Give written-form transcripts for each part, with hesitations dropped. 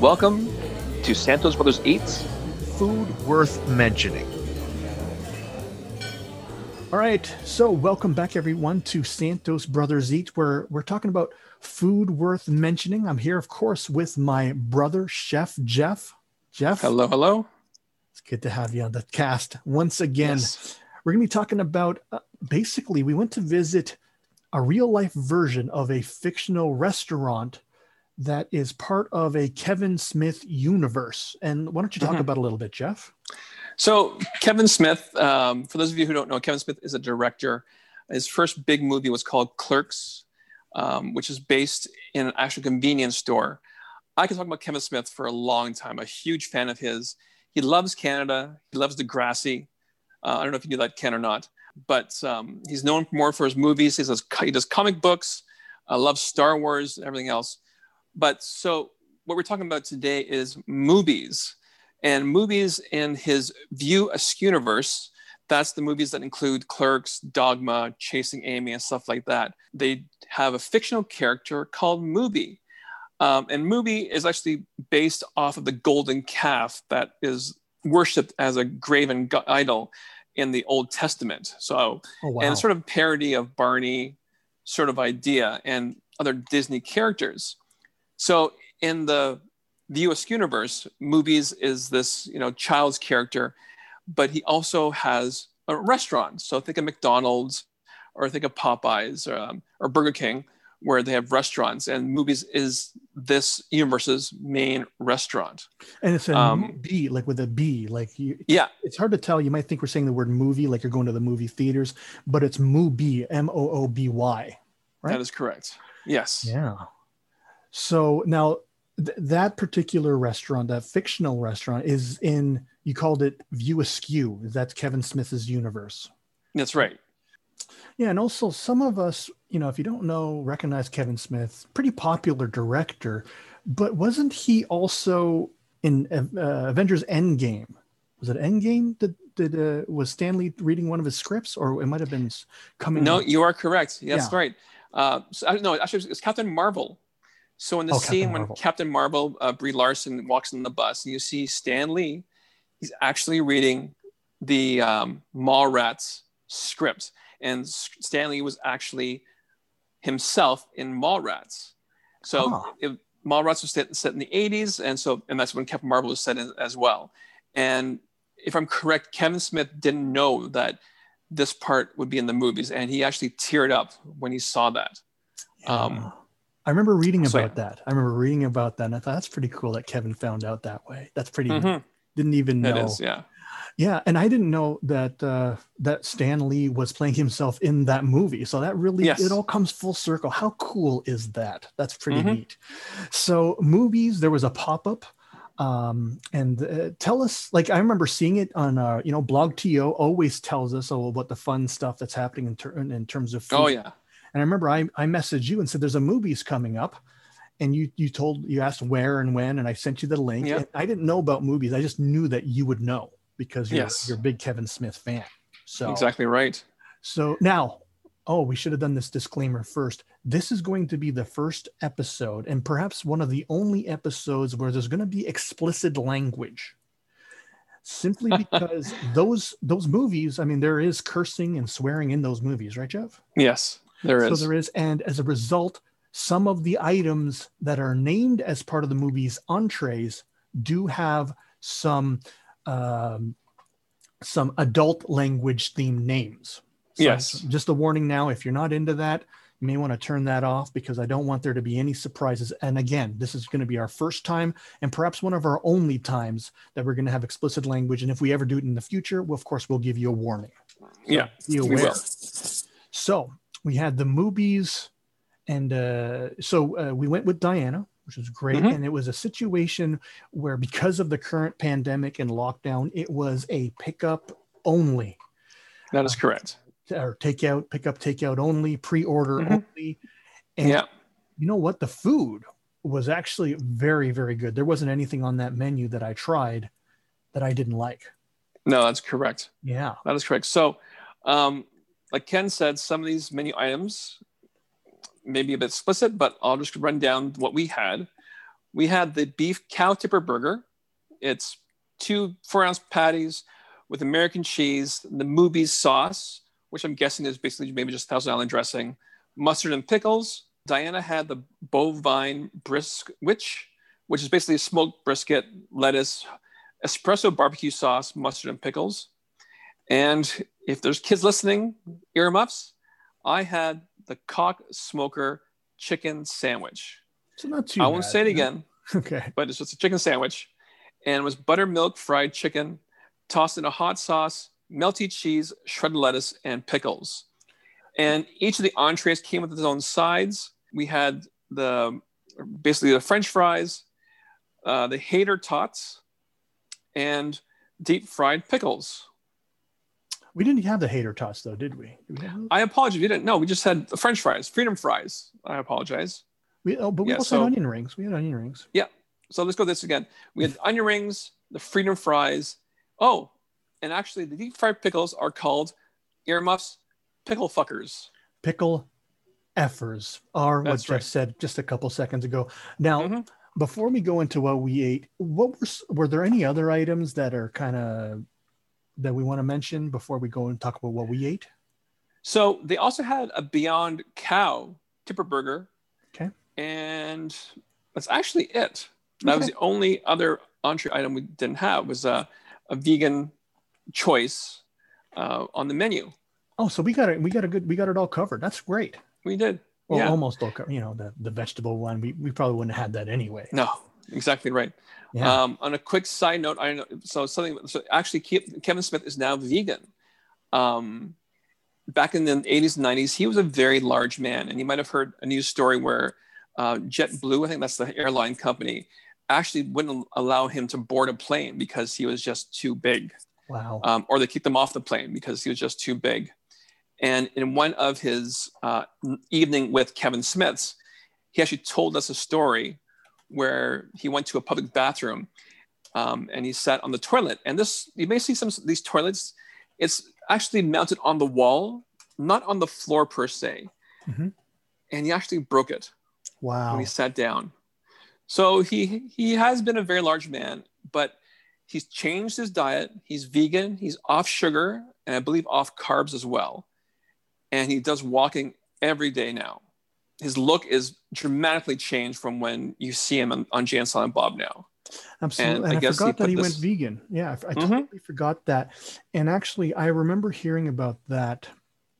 Welcome to Santos Brothers Eats. Food worth mentioning. All right, so welcome back everyone to Santos Brothers Eat, where we're talking about food worth mentioning. I'm here, of course, with my brother, Chef Jeff. Jeff. Hello, hello. It's good to have you on the cast once again. Yes. We're going to be talking about, basically, we went to visit a real-life version of a fictional restaurant that is part of a Kevin Smith universe. And why don't you talk about a little bit, Jeff? So Kevin Smith, for those of you who don't know, Kevin Smith is a director. His first big movie was called Clerks, which is based in an actual convenience store. I can talk about Kevin Smith for a long time. I'm a huge fan of his. He loves Canada. He loves Degrassi. I don't know if you knew that, Ken, or not. But he's known more for his movies. He does comic books. Loves Star Wars, everything else. But so what we're talking about today is Moobies. And Moobies in his View Askewniverse, that's the movies that include Clerks, Dogma, Chasing Amy, and stuff like that. They have a fictional character called Mooby. And Mooby is actually based off of the golden calf that is worshipped as a graven idol in the Old Testament. So, and it's sort of a parody of Barney sort of idea and other Disney characters. So in the View Askewniverse, Moobies is this, you know, child's character, but he also has a restaurant. So think of McDonald's or think of Popeyes or Burger King, where they have restaurants, and Moobies is this universe's main restaurant. And it's a B, like with a B, like you, yeah. It's hard to tell. You might think we're saying the word movie, like you're going to the movie theaters, but it's Mooby, M-O-O-B-Y, right? That is correct. Yes. Yeah. So now that particular restaurant, that fictional restaurant, is in, you called it View Askew. That's Kevin Smith's universe. That's right. Yeah. And also some of us, you know, if you don't know, recognize Kevin Smith, pretty popular director, but wasn't he also in Avengers Endgame? Was it Endgame? Was Stan Lee reading one of his scripts, or it might've been coming? No, you are correct. That's right. So, no, actually it's Captain Marvel. So in the scene when Captain Marvel, Brie Larson walks on the bus and you see Stan Lee, he's actually reading the Mallrats script. And Stan Lee was actually himself in Mallrats. So Mallrats was set in the 80s. And that's when Captain Marvel was set in as well. And if I'm correct, Kevin Smith didn't know that this part would be in the movies. And he actually teared up when he saw that. Yeah. I remember reading about that. And I thought, that's pretty cool that Kevin found out that way. That's pretty, didn't even know. It is, yeah. Yeah, and I didn't know that that Stan Lee was playing himself in that movie. So that really, it all comes full circle. How cool is that? That's pretty neat. So Moobies, there was a pop-up. Tell us, like, I remember seeing it on, you know, BlogTO always tells us about the fun stuff that's happening in terms of food. Oh, yeah. And I remember I messaged you and said, there's a Moobies coming up, and you asked where and when, and I sent you the link. Yep. And I didn't know about Moobies. I just knew that you would know because you're a big Kevin Smith fan. So exactly right. So now, we should have done this disclaimer first. This is going to be the first episode and perhaps one of the only episodes where there's going to be explicit language. Simply because those movies, I mean, there is cursing and swearing in those movies, right, Jeff? Yes. There is. And as a result, some of the items that are named as part of the movie's entrees do have some adult language themed names. So just a warning now, if you're not into that, you may want to turn that off because I don't want there to be any surprises. And again, this is going to be our first time and perhaps one of our only times that we're going to have explicit language. And if we ever do it in the future, well, of course, we'll give you a warning. So be aware. We will. So we had the Moobies, and we went with Diana, which was great. And it was a situation where, because of the current pandemic and lockdown, it was a pickup only. That is correct. Or takeout, pickup, takeout only, pre-order only. And you know what? The food was actually very, very good. There wasn't anything on that menu that I tried that I didn't like. No, that's correct. Yeah. That is correct. So, like Ken said, some of these menu items may be a bit explicit, but I'll just run down what we had. we had the beef cow tipper burger. It's 2 4-ounce patties with American cheese, the Mooby sauce, which I'm guessing is basically maybe just Thousand Island dressing, mustard and pickles. Diana had the bovine briskwich, which is basically a smoked brisket, lettuce, espresso barbecue sauce, mustard and pickles. And if there's kids listening, earmuffs, I had the cock smoker chicken sandwich. So not too bad. I won't say it again, okay, but it's just a chicken sandwich. And it was buttermilk fried chicken tossed in a hot sauce, melty cheese, shredded lettuce, and pickles. And each of the entrees came with its own sides. We had basically the French fries, the hater tots, and deep fried pickles. We didn't have the hater tots though, did we? I apologize. We didn't. No, we just had the French fries, freedom fries. I apologize. We also had onion rings. We had onion rings. Yeah. So let's go this again. We had onion rings, the freedom fries. Oh, and actually the deep fried pickles are called, earmuffs, pickle fuckers. Pickle effers are what Jeff said just a couple seconds ago. Now, before we go into what we ate, were there any other items that are kind of that we want to mention before we go and talk about what we ate? So they also had a Beyond Cow tipper burger. Okay. And that's actually it. That was the only other entree item we didn't have was a vegan choice on the menu. Oh, so we got it all covered. That's great. We did. Well, almost all covered. You know, the vegetable one, we probably wouldn't have had that anyway. No, exactly right. Yeah. On a quick side note, actually Kevin Smith is now vegan. Back in the 80s and 90s, he was a very large man, and you might have heard a news story where JetBlue, I think that's the airline company, actually wouldn't allow him to board a plane because he was just too big. Wow. Or they kicked him off the plane because he was just too big. And in one of his evening with Kevin Smith's, he actually told us a story where he went to a public bathroom and he sat on the toilet. And this, you may see some of these toilets, it's actually mounted on the wall, not on the floor per se. Mm-hmm. And he actually broke it. Wow. When he sat down. So he has been a very large man, but he's changed his diet. He's vegan. He's off sugar and I believe off carbs as well. And he does walking every day now. His look is dramatically changed from when you see him on Jay and Silent Bob now. Absolutely. And I guess forgot that he went vegan. Yeah, I totally forgot that. And actually, I remember hearing about that.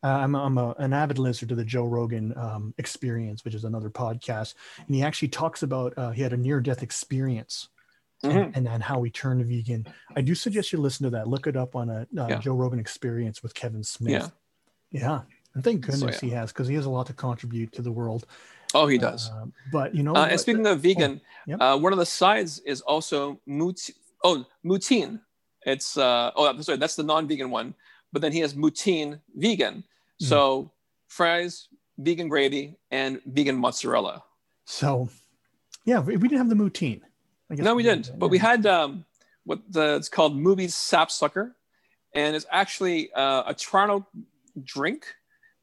I'm an avid listener to the Joe Rogan Experience, which is another podcast. And he actually talks about he had a near-death experience. And how we turn vegan. I do suggest you listen to that. Look it up on a Joe Rogan Experience with Kevin Smith. Yeah. And thank goodness he has, because he has a lot to contribute to the world. Oh, he does. But you know, and speaking of vegan, one of the sides is also moutine. It's that's the non-vegan one. But then he has moutine vegan. So fries, vegan gravy, and vegan mozzarella. So yeah, we didn't have the moutine. No, we didn't. But we had it's called Mooby Sapsucker, and it's actually a Toronto drink.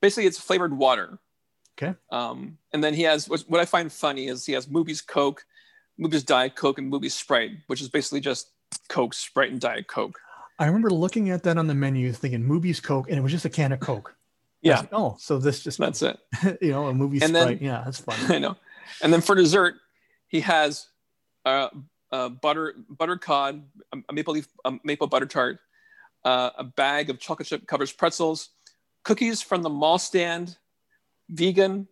Basically, it's flavored water. Okay. And then he has what I find funny is he has Mooby's Coke, Mooby's Diet Coke, and Mooby's Sprite, which is basically just Coke, Sprite, and Diet Coke. I remember looking at that on the menu, thinking Mooby's Coke, and it was just a can of Coke. Yeah. Like, oh, so that's it. You know, a Mooby Sprite. Yeah, that's funny. I know. And then for dessert, he has. Butter cod, a maple butter tart, a bag of chocolate chip covers pretzels, cookies from the mall stand, vegan,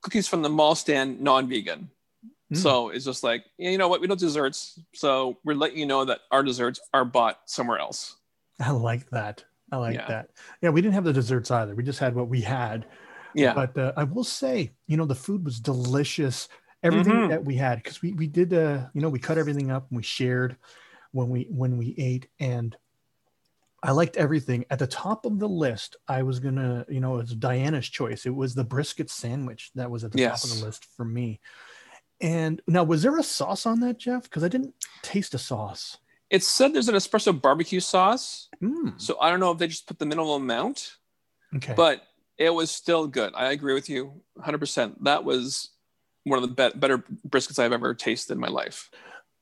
cookies from the mall stand, non-vegan. So it's just like, you know what, we don't desserts, so we're letting you know that our desserts are bought somewhere else. I like that. Yeah, we didn't have the desserts either. We just had what we had. Yeah. But I will say, you know, the food was delicious. Everything that we had, because we did, we cut everything up and we shared when we ate, and I liked everything. At the top of the list, I was gonna, it's Diana's choice. It was the brisket sandwich that was at the top of the list for me. And now, was there a sauce on that, Jeff? Because I didn't taste a sauce. It said there's an espresso barbecue sauce, so I don't know if they just put the minimal amount. Okay, but it was still good. I agree with you 100%. That was one of the better briskets I've ever tasted in my life.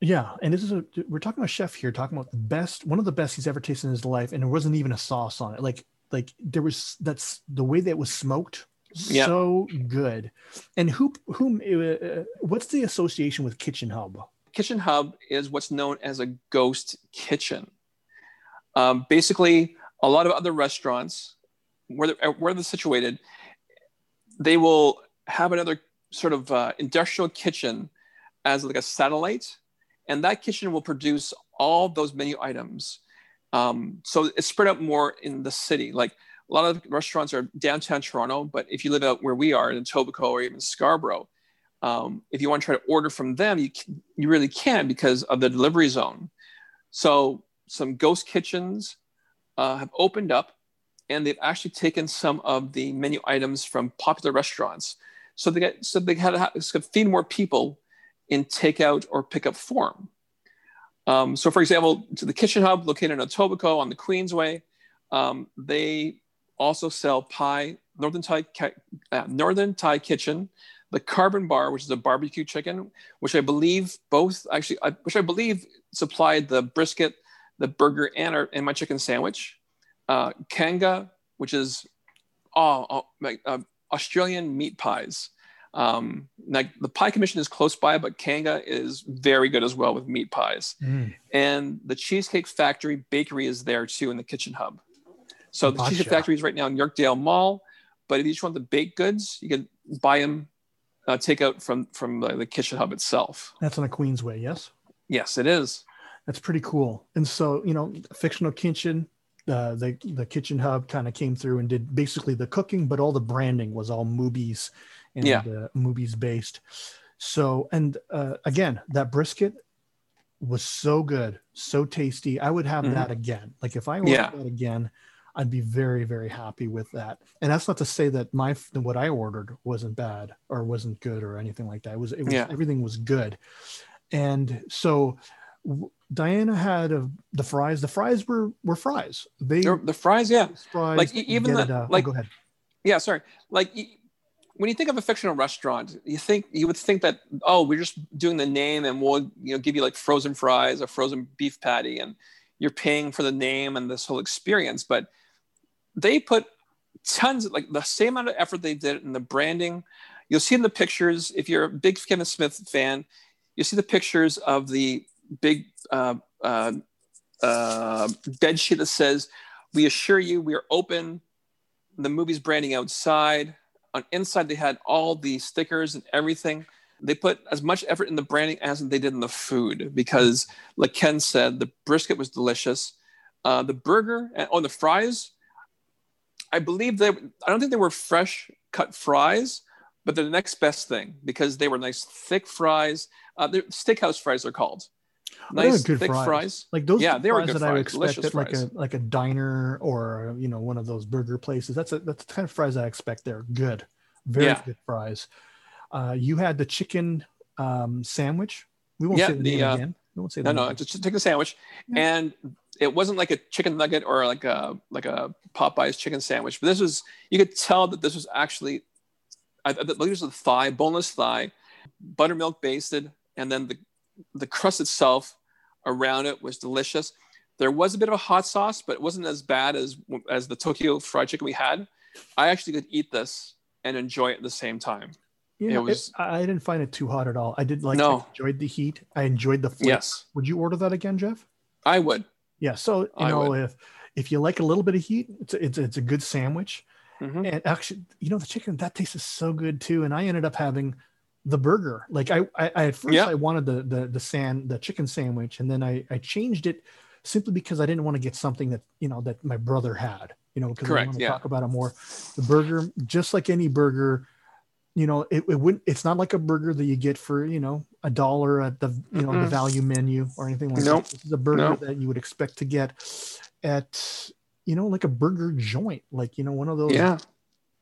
Yeah, and this is we're talking about a chef here, talking about the best, one of the best he's ever tasted in his life, and there wasn't even a sauce on it. Like there was, that's the way that it was smoked. Yep. So good. And what's the association with Kitchen Hub? Kitchen Hub is what's known as a ghost kitchen. Basically, a lot of other restaurants, where they're situated, they will have another sort of industrial kitchen as like a satellite, and that kitchen will produce all those menu items. So it's spread out more in the city. Like a lot of restaurants are downtown Toronto, but if you live out where we are in Etobicoke or even Scarborough, if you want to try to order from them, you really can because of the delivery zone. So some ghost kitchens have opened up, and they've actually taken some of the menu items from popular restaurants. So they feed more people in takeout or pickup form. So for example, to the Kitchen Hub located in Etobicoke on the Queensway, they also sell pie, Northern Thai Kitchen, the Carbon Bar, which is a barbecue chicken, which I believe supplied the brisket, the burger, and my chicken sandwich. Kanga, which is Australian meat pies. Like the Pie Commission is close by, but Kanga is very good as well with meat pies. Mm. And the Cheesecake Factory Bakery is there too in the Kitchen Hub. So the Cheesecake Factory is right now in Yorkdale Mall, but if you just want the baked goods, you can buy them takeout from the Kitchen Hub itself. That's on the Queensway, yes? Yes, it is. That's pretty cool. And so, fictional kitchen, the Kitchen Hub kind of came through and did basically the cooking, but all the branding was all Mooby's and Mooby's based. So, and again, that brisket was so good, so tasty. I would have that again. Like if I ordered that again, I'd be very, very happy with that. And that's not to say that what I ordered wasn't bad or wasn't good or anything like that. It was everything was good. And so Diana had the fries. The fries were fries. Fries, like even go ahead. Yeah, sorry. Like when you think of a fictional restaurant, you would think that we're just doing the name and we'll give you like frozen fries or frozen beef patty, and you're paying for the name and this whole experience. But they put tons of, like the same amount of effort they did in the branding. You'll see in the pictures, if you're a big Kevin Smith fan, you see the pictures of the big bed sheet that says, "We assure you we are open." The movie's branding outside. On inside, they had all the stickers and everything. They put as much effort in the branding as they did in the food because, like Ken said, the brisket was delicious. The burger and the fries, I don't think they were fresh cut fries, but they're the next best thing because they were nice thick fries. They're steakhouse fries, they're called. Nice good thick fries. Like those they were good that I would expect at like a diner or one of those burger places. That's the kind of fries I expect. They're good, very good fries. You had the chicken sandwich. We won't say the name again. We won't say no. Just take the sandwich, and it wasn't like a chicken nugget or like a Popeye's chicken sandwich. But this was, you could tell that this was actually, I believe this was a thigh, boneless thigh, buttermilk basted, and then the crust itself around it was delicious. There was a bit of a hot sauce, but it wasn't as bad as the Tokyo fried chicken we had. I actually could eat this and enjoy it at the same time. I didn't find it too hot at all. I did I enjoyed the heat. I enjoyed the flavor. Yes. Would you order that again, Jeff? I would. Yeah. So if you like a little bit of heat, it's a good sandwich. Mm-hmm. And actually, the chicken that tasted so good too. And I ended up having the burger. Like I at first I wanted the chicken sandwich, and then I changed it simply because I didn't want to get something that that my brother had. Because I want to talk about it more. The burger, just like any burger, it wouldn't. It's not like a burger that you get for $1 at the the value menu or anything like that. This is a burger that you would expect to get at like a burger joint, like one of those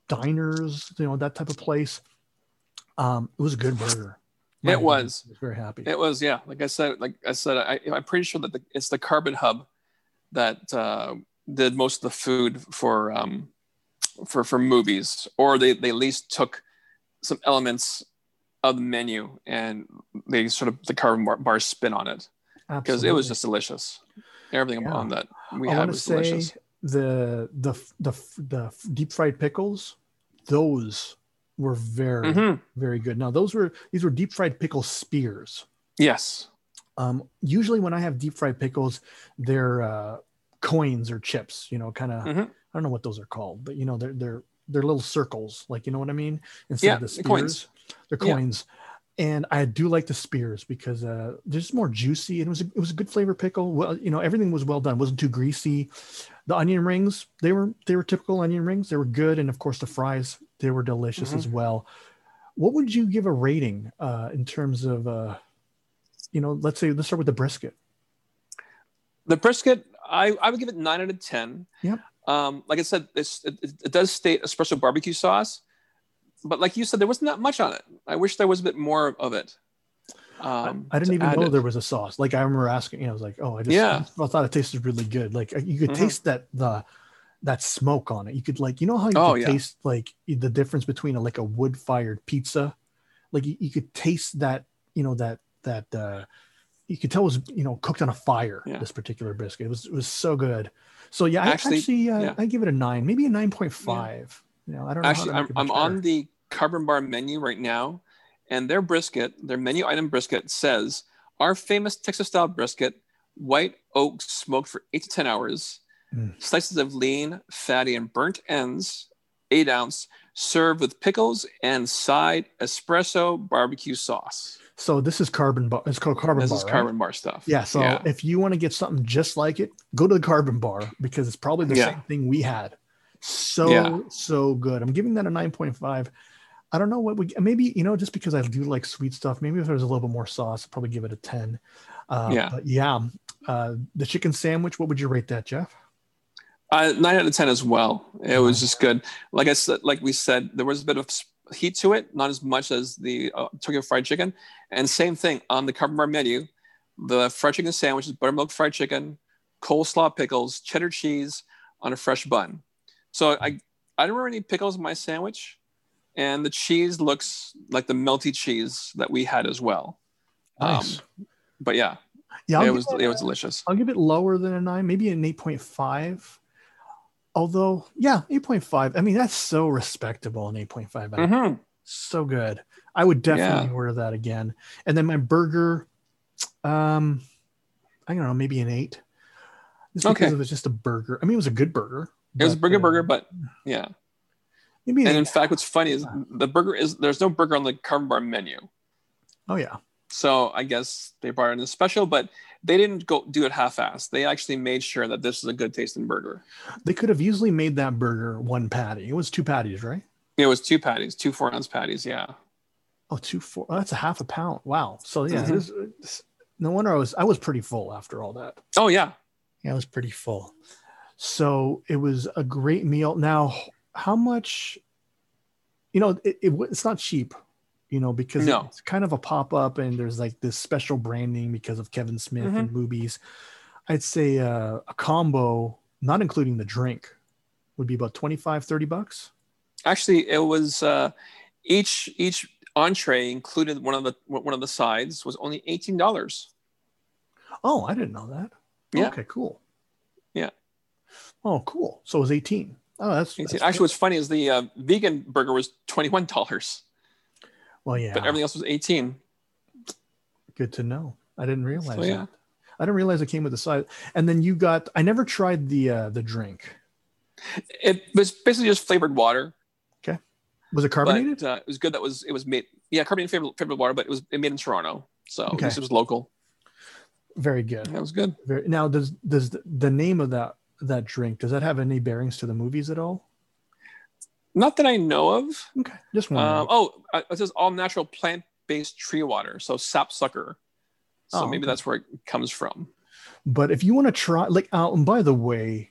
diners, that type of place. It was a good burger. It was. I was very happy. It was, yeah. Like I said, I'm pretty sure that it's the Carbon Hub that did most of the food for movies, or they at least took some elements of the menu and they sort of the Carbon Bar spin on it, because it was just delicious. Everything on that we had was delicious. The deep fried pickles, those were very very good. Now these were deep fried pickle spears. Yes. Usually when I have deep fried pickles, they're coins or chips, you know, kind of. I don't know what those are called, but you know they're little circles, like, you know what I mean? Instead of the spears, they're coins. Yeah. And I do like the spears because they're just more juicy. And it was a good flavor pickle. Well, you know, everything was well done. It wasn't too greasy. The onion rings, they were typical onion rings. They were good. And of course the fries, they were delicious as well. What would you give a rating in terms of, you know, let's start with the brisket. The brisket, I would give it 9 out of 10. Yep. Like I said, it does state a special barbecue sauce, but like you said, there wasn't that much on it. I wish there was a bit more of it. I didn't even know there was a sauce. Like I remember asking, you know, I was like, oh, I thought it tasted really good. Like you could taste that smoke on it. You could, like, you know how you could taste like the difference between a wood fired pizza. Like you could taste that, you know, that you could tell it was, you know, cooked on a fire. Yeah. This particular brisket it was so good. So yeah, I give it a 9, maybe a 9.5. Yeah. You know, I don't know. Actually, I'm on the Carbon Bar menu right now, and their brisket, their menu item brisket says our famous Texas-style brisket, white oak smoked for 8 to 10 hours, slices of lean, fatty, and burnt ends, 8 ounce, served with pickles and side espresso barbecue sauce. So this is Carbon Bar. It's called Carbon Bar. This is Carbon Bar stuff. Yeah. So if you want to get something just like it, go to the Carbon Bar, because it's probably the same thing we had. So good. I'm giving that a 9.5. I don't know what maybe, you know, just because I do like sweet stuff, maybe if there was a little bit more sauce, I'd probably give it a 10. But yeah. The chicken sandwich, what would you rate that, Jeff? 9 out of 10 as well. It was just good. Like I said, like we said, there was a bit of heat to it, not as much as the Tokyo fried chicken. And same thing on the Carbon Bar menu, the fried chicken sandwich is buttermilk fried chicken, coleslaw pickles, cheddar cheese on a fresh bun. So I don't remember any pickles in my sandwich, and the cheese looks like the melty cheese that we had as well. Nice. But yeah, it was delicious. I'll give it lower than a 9, maybe an 8.5. Although, 8.5. I mean, that's so respectable, an 8.5. So good. I would definitely order that again. And then my burger, I don't know, maybe an 8. Just because it was just a burger. I mean, it was a good burger. It was a burger, but yeah. Maybe in fact, what's funny is the burger is, there's no burger on the Carbon Bar menu. Oh, yeah. So I guess they brought in a special, but they didn't do it half-assed. They actually made sure that this is a good tasting burger. They could have easily made that burger one patty. It was 2 patties, right? It was 2 patties, 2 4-ounce patties. Yeah. Oh, 2 4. Oh, that's a half a pound. Wow. So yeah, no wonder I was pretty full after all that. Oh yeah. Yeah, I was pretty full. So it was a great meal. Now, how much? You know, it's not cheap. You know, because it's kind of a pop-up and there's like this special branding because of Kevin Smith and Mooby's. I'd say a combo, not including the drink, would be about $25-30. Actually, it was each entree included one of the sides was only $18. Oh, I didn't know that. Yeah. Okay, cool. Yeah. Oh, cool. So it was 18. Oh, that's 18. That's actually cool. What's funny is the vegan burger was $21. Well, yeah. But everything else was 18. Good to know. I didn't realize that. I didn't realize it came with the side. And then you got, I never tried the drink. It was basically just flavored water. Okay. Was it carbonated? But, it was good. It was made. Yeah, carbonated flavored water, but it made in Toronto. So at least it was local. Very good. That was good. Now, does the name of that drink, does that have any bearings to the movies at all? Not that I know of. Okay, just one. It says all natural plant-based tree water, so sapsucker. So maybe that's where it comes from. But if you want to try, and by the way,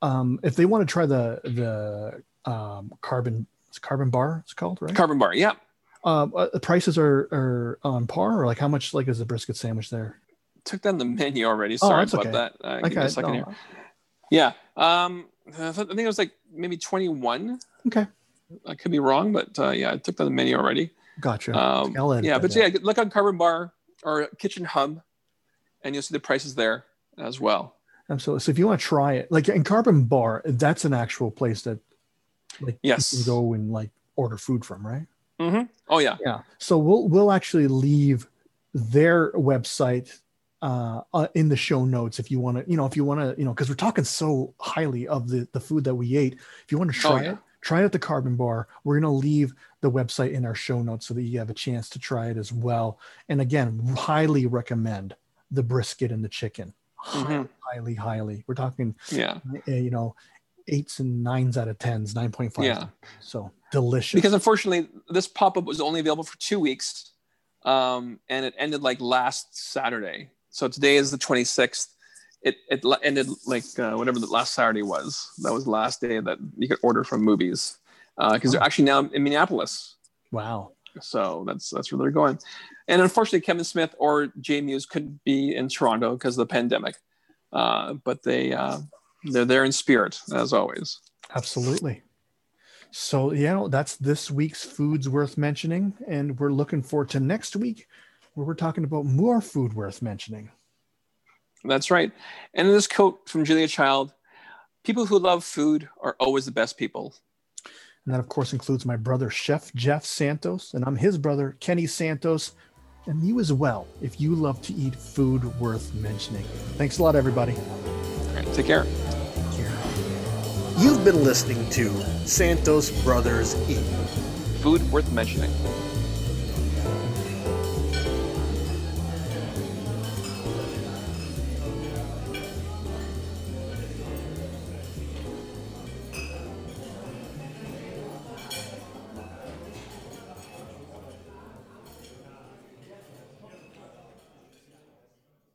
if they want to try the Carbon Bar, it's called, right? Carbon Bar, yeah. The prices are on par, or how much is the brisket sandwich there? Took down the menu already. Sorry about that. Give me a second here. Yeah. I think it was maybe 21. Okay. I could be wrong, but I took that menu already. Gotcha. Yeah, but yeah, look on Carbon Bar or Kitchen Hub, and you'll see the prices there as well. Absolutely. So if you want to try it, like in Carbon Bar, that's an actual place that, like, yes, you can go and like order food from, right? Mm-hmm. Oh yeah. Yeah. So we'll actually leave their website in the show notes if you want to, because we're talking so highly of the food that we ate. If you want to try it, try it at the Carbon Bar. We're going to leave the website in our show notes so that you have a chance to try it as well. And again, highly recommend the brisket and the chicken. Mm-hmm. Highly. We're talking, eights and nines out of tens, 9.5. Yeah. So delicious. Because unfortunately, this pop-up was only available for 2 weeks. And it ended like last Saturday. So today is the 26th. It ended like whatever the last Saturday was. That was the last day that you could order from Mooby's, because they're actually now in Minneapolis. Wow. So that's where they're going. And unfortunately, Kevin Smith or Jay Mewes couldn't be in Toronto because of the pandemic. But they're there in spirit, as always. Absolutely. So, that's this week's Foods Worth Mentioning. And we're looking forward to next week, where we're talking about more food worth mentioning. That's right. And in this quote from Julia Child, people who love food are always the best people. And that, of course, includes my brother, Chef Jeff Santos, and I'm his brother, Kenny Santos, and you as well, if you love to eat food worth mentioning. Thanks a lot, everybody. All right, take care. Take care. You've been listening to Santos Brothers Eat. Food Worth Mentioning.